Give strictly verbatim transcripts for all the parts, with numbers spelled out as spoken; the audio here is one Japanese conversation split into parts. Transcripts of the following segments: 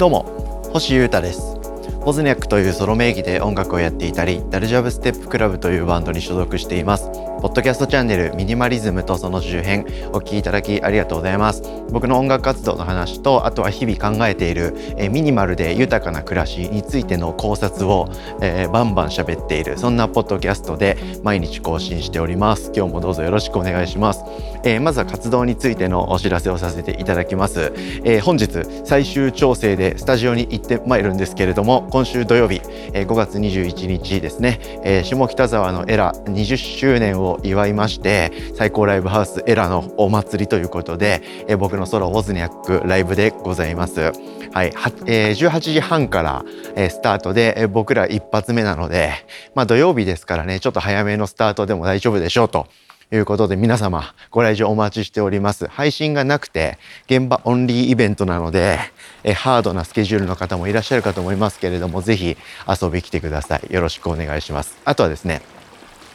どうも、星優太です。ボズニャックというソロ名義で音楽をやっていたり、ダルジャブステップクラブというバンドに所属しています。ポッドキャストチャンネルミニマリズムとその周辺、お聞きいただきありがとうございます。僕の音楽活動の話と、あとは日々考えているえミニマルで豊かな暮らしについての考察を、えー、バンバン喋っている、そんなポッドキャストで毎日更新しております。今日もどうぞよろしくお願いします。えー、まずは活動についてのお知らせをさせていただきます。えー、本日最終調整でスタジオに行ってまいるんですけれども、今週土曜日ごがつにじゅういちにちですね、えー、下北沢のエラにじゅっしゅうねんを祝いまして、最高ライブハウスエラのお祭りということで、えー、僕のソロボズニャックライブでございます。はい、は、えー、じゅうはちじはんから、えー、スタートで、えー、僕ら一発目なので、まあ、土曜日ですからね、ちょっと早めのスタートでも大丈夫でしょうということで、皆様ご来場お待ちしております。配信がなくて現場オンリーイベントなので、えハードなスケジュールの方もいらっしゃるかと思いますけれども、ぜひ遊びに来てください。よろしくお願いします。あとはですね、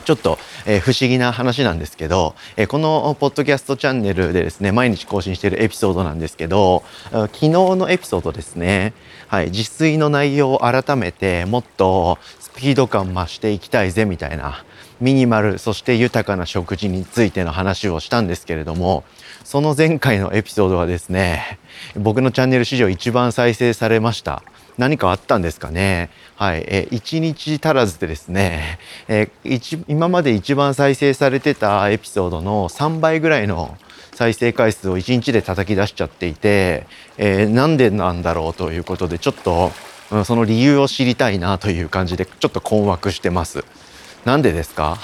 ちょっと、えー、不思議な話なんですけど、えー、このポッドキャストチャンネルでですね、毎日更新しているエピソードなんですけど、昨日のエピソードですね、はい、自炊の内容を改めてもっとスピード感増していきたいぜみたいな、ミニマルそして豊かな食事についての話をしたんですけれども、その前回のエピソードはですね、僕のチャンネル史上一番再生されました。何かあったんですかね。はい、えいちにち足らずでですね、え今まで一番再生されてたエピソードのさんばいぐらいの再生回数をいちにちで叩き出しちゃっていて、えー、なんでなんだろうということで、ちょっとその理由を知りたいなという感じで、ちょっと困惑してます。なんでですか？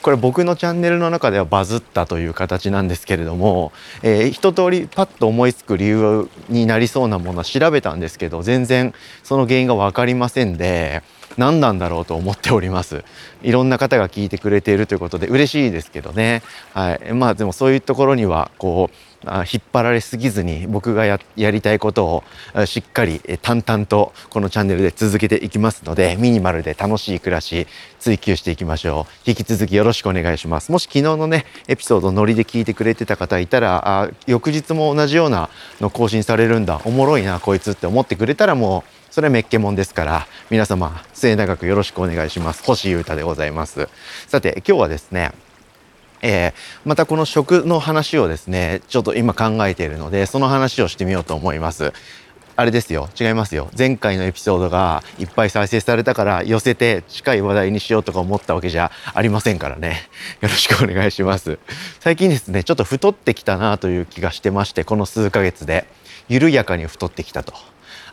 これ僕のチャンネルの中ではバズったという形なんですけれども、えー、一通りパッと思いつく理由になりそうなものは調べたんですけど、全然その原因が分かりませんで、何なんだろうと思っております。いろんな方が聞いてくれているということで嬉しいですけどね、はい、まあ、でもそういうところにはこう引っ張られすぎずに、僕が や, やりたいことをしっかり淡々とこのチャンネルで続けていきますので、ミニマルで楽しい暮らし追求していきましょう。引き続きよろしくお願いします。もし昨日のねエピソードノリで聞いてくれてた方いたら、あ翌日も同じようなの更新されるんだ、おもろいなこいつって思ってくれたら、もうそれはめっけもんですから、皆様末永くよろしくお願いします。星優太でございます。さて、今日はですね、えー、またこの食の話をですね、ちょっと今考えているので、その話をしてみようと思います。あれですよ、違いますよ。前回のエピソードがいっぱい再生されたから寄せて近い話題にしようとか思ったわけじゃありませんからね、よろしくお願いします。最近ですね、ちょっと太ってきたなという気がしてまして、この数ヶ月で緩やかに太ってきたと。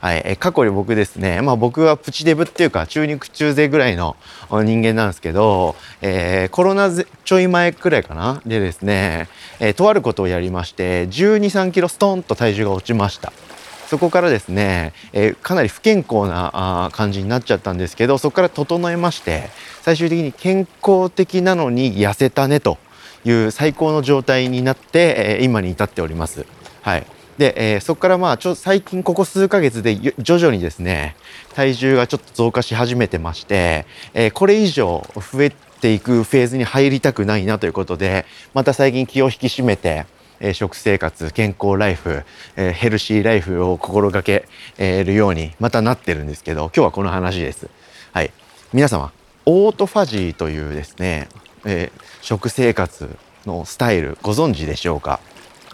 はい、え過去に僕ですね、まあ、僕はプチデブっていうか中肉中背ぐらいの人間なんですけど、えー、コロナちょい前くらいかなでですね、えー、とあることをやりまして、じゅうに、さんキロストンと体重が落ちました。そこからですね、えー、かなり不健康な感じになっちゃったんですけど、そこから整えまして、最終的に健康的なのに痩せたねという最高の状態になって、えー、今に至っております。はい、でえー、そこからまあちょ最近ここ数ヶ月で徐々にですね、体重がちょっと増加し始めてまして、えー、これ以上増えていくフェーズに入りたくないなということで、また最近気を引き締めて、えー、食生活、健康ライフ、えー、ヘルシーライフを心がけるようにまたなってるんですけど、今日はこの話です。はい、皆様オートファジーというですね、えー、食生活のスタイルご存知でしょうか？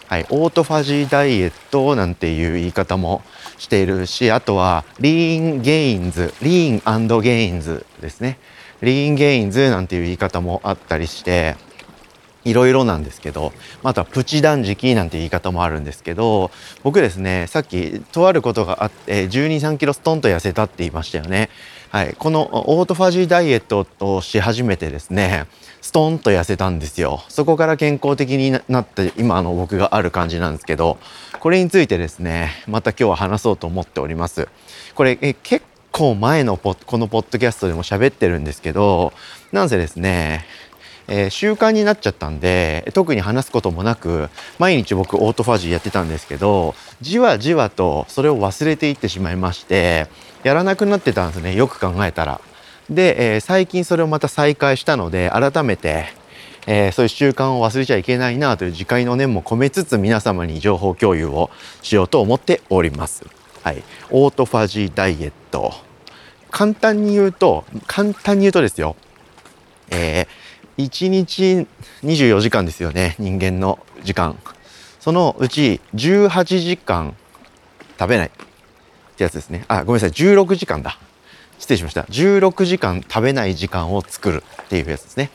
はい、オートファジーダイエットなんていう言い方もしているし、あとはリーンゲインズ、リーン&ゲインズですね、リーンゲインズなんていう言い方もあったりして、いろいろなんですけど、またプチ断食なんて言い方もあるんですけど、僕ですね、さっきとあることがあってじゅうに、さんキロストンと痩せたって言いましたよね。はい、このオートファジーダイエットをし始めてですね、ストンと痩せたんですよ。そこから健康的になって今の僕がある感じなんですけど、これについてですね、また今日は話そうと思っております。これえ結構前のポこのポッドキャストでも喋ってるんですけど、なんせですね、えー、習慣になっちゃったんで、特に話すこともなく毎日僕オートファジーやってたんですけど、じわじわとそれを忘れていってしまいまして、やらなくなってたんですね、よく考えたら。で、えー、最近それをまた再開したので、改めて、えー、そういう習慣を忘れちゃいけないなという自戒の念も込めつつ、皆様に情報共有をしようと思っております。はい、オートファジーダイエット、簡単に言うと簡単に言うとですよ、えー、いちにちにじゅうよじかんですよね、人間の時間。そのうちじゅうはちじかん食べないってやつですね。あ、ごめんなさい、じゅうろくじかんだ、失礼しました。じゅうろくじかん食べない時間を作るっていうやつですね。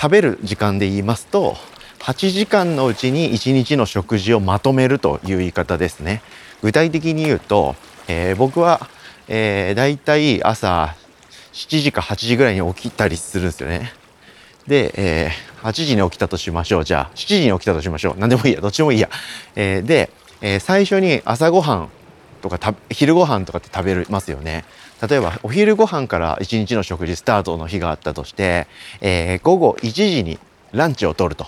食べる時間で言いますとはちじかんのうちにいちにちの食事をまとめるという言い方ですね。具体的に言うと、えー、僕は、えー、だいたい朝しちじかはちじぐらいに起きたりするんですよね。で、えー、はちじに起きたとしましょう。じゃあしちじに起きたとしましょう。何でもいいや、どっちでもいいや、えー、で、えー、最初に朝ごはんとか昼ごはんとかって食べますよね。例えばお昼ご飯からいちにちの食事スタートの日があったとして、えー、午後いちじにランチを取ると。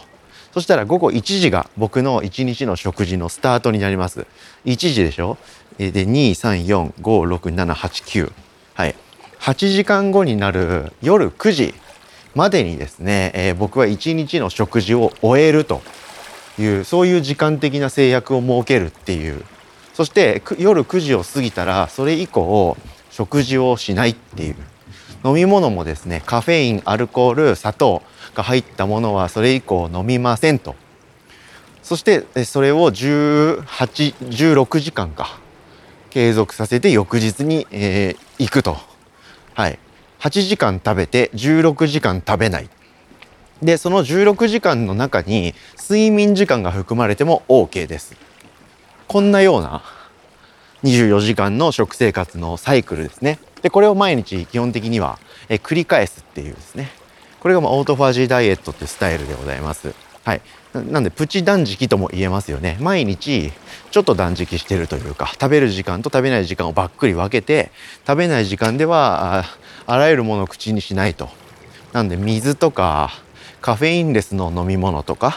そしたら午後いちじが僕のいちにちの食事のスタートになります。いちじでしょ。で、に、さん、よん、ご、ろく、なな、はち、きゅう、はい、はちじかんごになる夜くじまでにですね、えー、僕はいちにちの食事を終えるという、そういう時間的な制約を設けるっていう。そして夜くじを過ぎたらそれ以降食事をしないっていう。飲み物もですね、カフェイン、アルコール、砂糖が入ったものはそれ以降飲みませんと。そしてそれをじゅうはち、じゅうろくじかんか継続させて翌日に、えー、行くと、はい、はちじかん食べてじゅうろくじかん食べない。で、そのじゅうろくじかんの中に睡眠時間が含まれても OK です。こんなようなにじゅうよじかんの食生活のサイクルですね。で、これを毎日基本的には、えー、繰り返すっていうですね、これがまあオートファジーダイエットってスタイルでございます。はい、な, なんでプチ断食とも言えますよね。毎日ちょっと断食してるというか、食べる時間と食べない時間をばっくり分けて、食べない時間では あ, あらゆるものを口にしないと。なんで水とかカフェインレスの飲み物とか、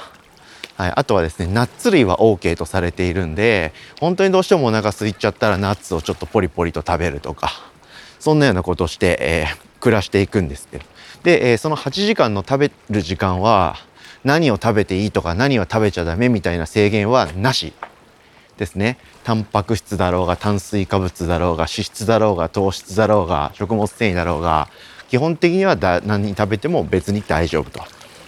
はい、あとはですね、ナッツ類は OK とされているんで、本当にどうしてもお腹空いちゃったらナッツをちょっとポリポリと食べるとか、そんなようなことをして、えー、暮らしていくんですけど。で、そのはちじかんの食べる時間は何を食べていいとか何を食べちゃダメみたいな制限はなしですね。タンパク質だろうが炭水化物だろうが脂質だろうが糖質だろうが食物繊維だろうが、基本的にはだ何食べても別に大丈夫と。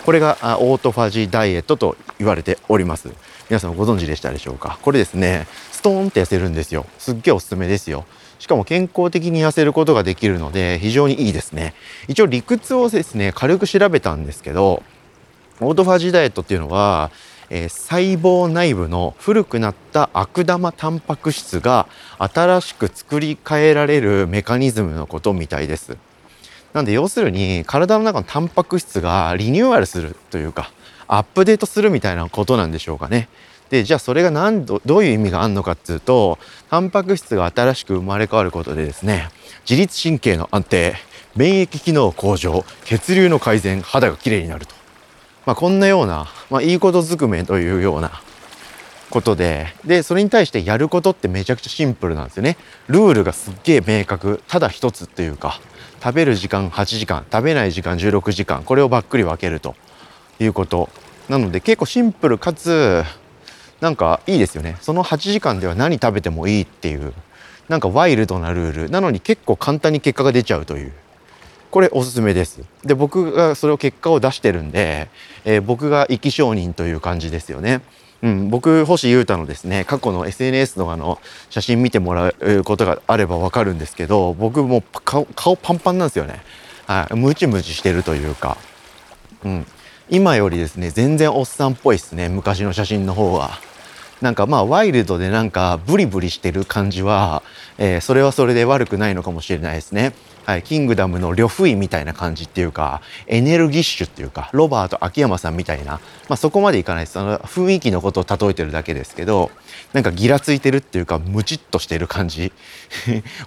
これがオートファジーダイエットと言われております。皆さんご存知でしたでしょうか。これですね、ストーンって痩せるんですよ。すっげえおすすめですよ。しかも健康的に痩せることができるので非常にいいですね。一応理屈をですね、軽く調べたんですけど、オートファジーダイエットっていうのは、えー、細胞内部の古くなった悪玉タンパク質が新しく作り変えられるメカニズムのことみたいです。なんで要するに体の中のタンパク質がリニューアルするというかアップデートするみたいなことなんでしょうかね。で、じゃあそれが何どういう意味があるのかっていうと、タンパク質が新しく生まれ変わることでですね、自律神経の安定、免疫機能向上、血流の改善、肌がきれいになると、まあ、こんなような、まあ、いいことずくめというようなことで、でそれに対してやることってめちゃくちゃシンプルなんですよね。ルールがすっげー明確、ただ一つというか、食べる時間はちじかん、食べない時間じゅうろくじかん、これをばっくり分けるということなので、結構シンプルかつなんかいいですよね。そのはちじかんでは何食べてもいいっていう、なんかワイルドなルールなのに結構簡単に結果が出ちゃうという、これおすすめです。で、僕がそれを結果を出してるんで、えー、僕が生き証人という感じですよね。うん、僕星優太のですね、過去の エスエヌエス のあの写真見てもらうことがあればわかるんですけど、僕もう 顔, 顔パンパンなんですよね。はい、ムチムチしてるというか、うん、今よりですね全然おっさんっぽいですね、昔の写真の方は。なんかまあワイルドでなんかブリブリしてる感じは、えー、それはそれで悪くないのかもしれないですね。はい、キングダムの呂不韋みたいな感じっていうか、エネルギッシュっていうか、ロバート秋山さんみたいな、まあ、そこまでいかないです。あの雰囲気のことを例えてるだけですけど、なんかギラついてるっていうかムチッとしてる感じ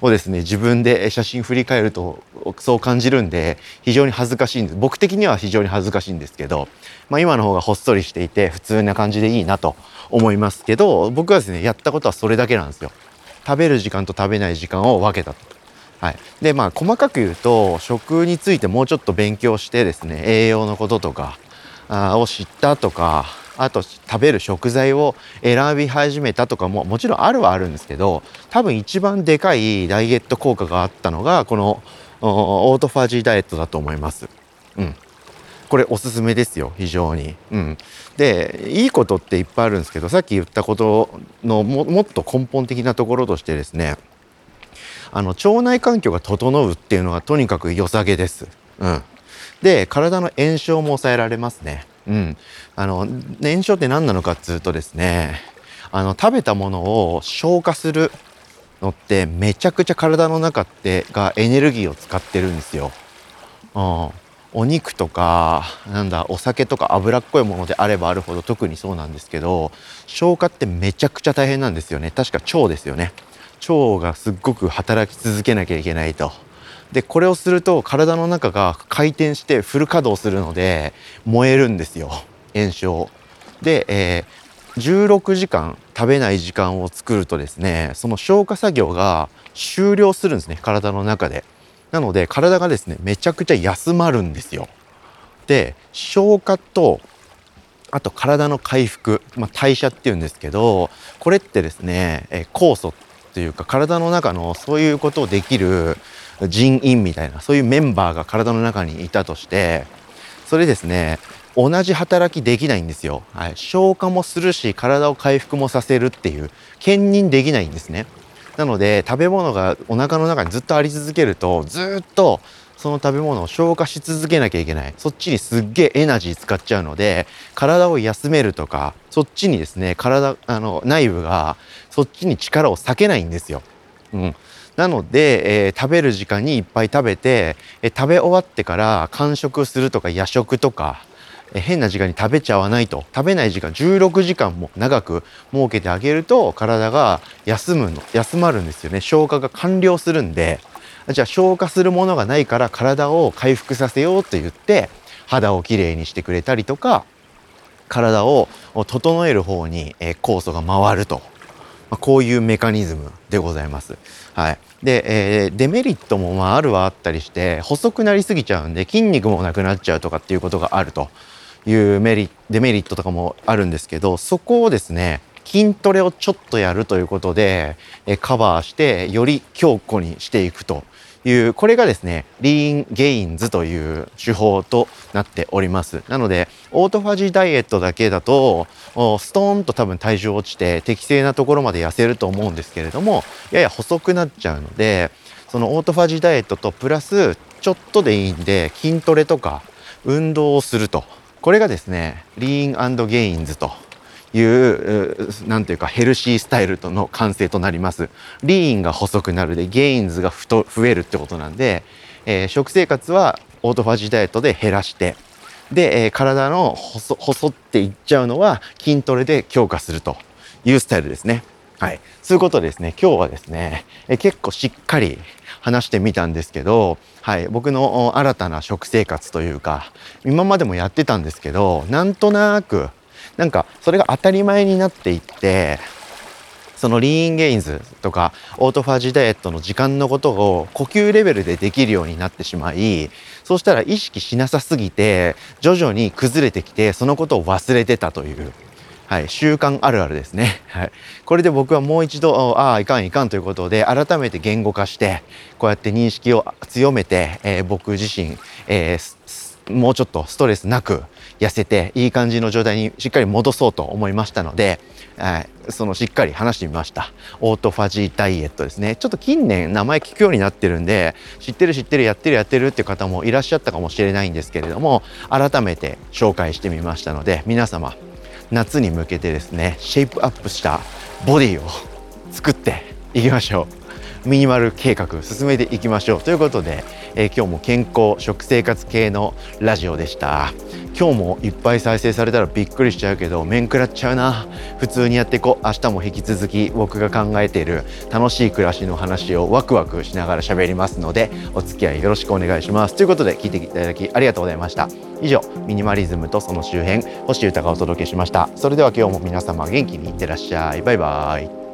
をですね、自分で写真振り返るとそう感じるんで非常に恥ずかしいんです。僕的には非常に恥ずかしいんですけど、まあ、今の方がほっそりしていて普通な感じでいいなと思いますけど、僕はですねやったことはそれだけなんですよ。食べる時間と食べない時間を分けたと。はい、でまあ細かく言うと食についてもうちょっと勉強してですね、栄養のこととかあを知ったとか、あと食べる食材を選び始めたとかももちろんあるはあるんですけど、多分一番でかいダイエット効果があったのがこのオートファジーダイエットだと思います。うん、これおすすめですよ、非常に。うん、でいいことっていっぱいあるんですけど、さっき言ったことの も, もっと根本的なところとしてですね、あの腸内環境が整うっていうのがとにかく良さげです。うん、で体の炎症も抑えられますね。うん、あの炎症って何なのかっていうとですね、あの食べたものを消化するのってめちゃくちゃ体の中ってがエネルギーを使ってるんですよ。うん、お肉とかなんだお酒とか脂っこいものであればあるほど特にそうなんですけど、消化ってめちゃくちゃ大変なんですよね。確か腸ですよね。腸がすっごく働き続けなきゃいけないと。でこれをすると体の中が回転してフル稼働するので燃えるんですよ、炎症で。えー、じゅうろくじかん食べない時間を作るとですね、その消化作業が終了するんですね、体の中で。なので体がですねめちゃくちゃ休まるんですよ。で消化とあと体の回復、まあ、代謝っていうんですけど、これってですね、えー、酵素というか体の中のそういうことをできる人員みたいな、そういうメンバーが体の中にいたとして、それですね同じ働きできないんですよ。はい、消化もするし体を回復もさせるっていう兼任できないんですね。なので食べ物がお腹の中にずっとあり続けると、ずっとその食べ物を消化し続けなきゃいけない、そっちにすっげえエナジー使っちゃうので、体を休めるとかそっちにですね体あの内部がそっちに力を割けないんですよ。うんなので、えー、食べる時間にいっぱい食べて、えー、食べ終わってから間食するとか夜食とか、えー、変な時間に食べちゃわないと、食べない時間じゅうろくじかんも長く設けてあげると体が休むの休まるんですよね。消化が完了するんで、じゃあ消化するものがないから体を回復させようと言って肌をきれいにしてくれたりとか、体を整える方に、えー、酵素が回ると、まあ、こういうメカニズムでございます。はい、で、えー、デメリットもまああるはあったりして、細くなりすぎちゃうんで筋肉もなくなっちゃうとかっていうことがあるというメリデメリットとかもあるんですけど、そこをですね筋トレをちょっとやるということで、えー、カバーしてより強固にしていくという、これがですねリーンゲインズという手法となっております。なのでオートファジーダイエットだけだとストーンと多分体重落ちて適正なところまで痩せると思うんですけれども、やや細くなっちゃうので、そのオートファジーダイエットとプラスちょっとでいいんで筋トレとか運動をすると、これがですねリーン&ゲインズというなんていうかヘルシースタイルとの完成となります。リーンが細くなるでゲインズが太増えるってことなんで、えー、食生活はオートファジーダイエットで減らして、で、えー、体の 細, 細っていっちゃうのは筋トレで強化するというスタイルですね。はい、そういうことですね。今日はですね、えー、結構しっかり話してみたんですけど、はい、僕の新たな食生活というか今までもやってたんですけど、なんとなくなんかそれが当たり前になっていって、そのリーンゲインズとかオートファジーダイエットの時間のことを呼吸レベルでできるようになってしまい、そうしたら意識しなさすぎて徐々に崩れてきて、そのことを忘れてたという、はい、習慣あるあるですね。はい、これで僕はもう一度ああいかんいかんということで改めて言語化して、こうやって認識を強めて、えー、僕自身、えー、もうちょっとストレスなく痩せていい感じの状態にしっかり戻そうと思いましたので、えー、そのしっかり話してみましたオートファジーダイエットですね。ちょっと近年名前聞くようになってるんで、知ってる知ってるやってるやってるっていう方もいらっしゃったかもしれないんですけれども、改めて紹介してみましたので、皆様夏に向けてですねシェイプアップしたボディを作っていきましょう。ミニマル計画進めていきましょうということで、えー、今日も健康食生活系のラジオでした。今日もいっぱい再生されたらびっくりしちゃうけど、面食らっちゃうな。普通にやっていこう。明日も引き続き僕が考えている楽しい暮らしの話をワクワクしながら喋りますので、お付き合いよろしくお願いしますということで、聞いていただきありがとうございました。以上、ミニマリズムとその周辺、星優太がお届けしました。それでは今日も皆様元気にいってらっしゃい。バイバイ。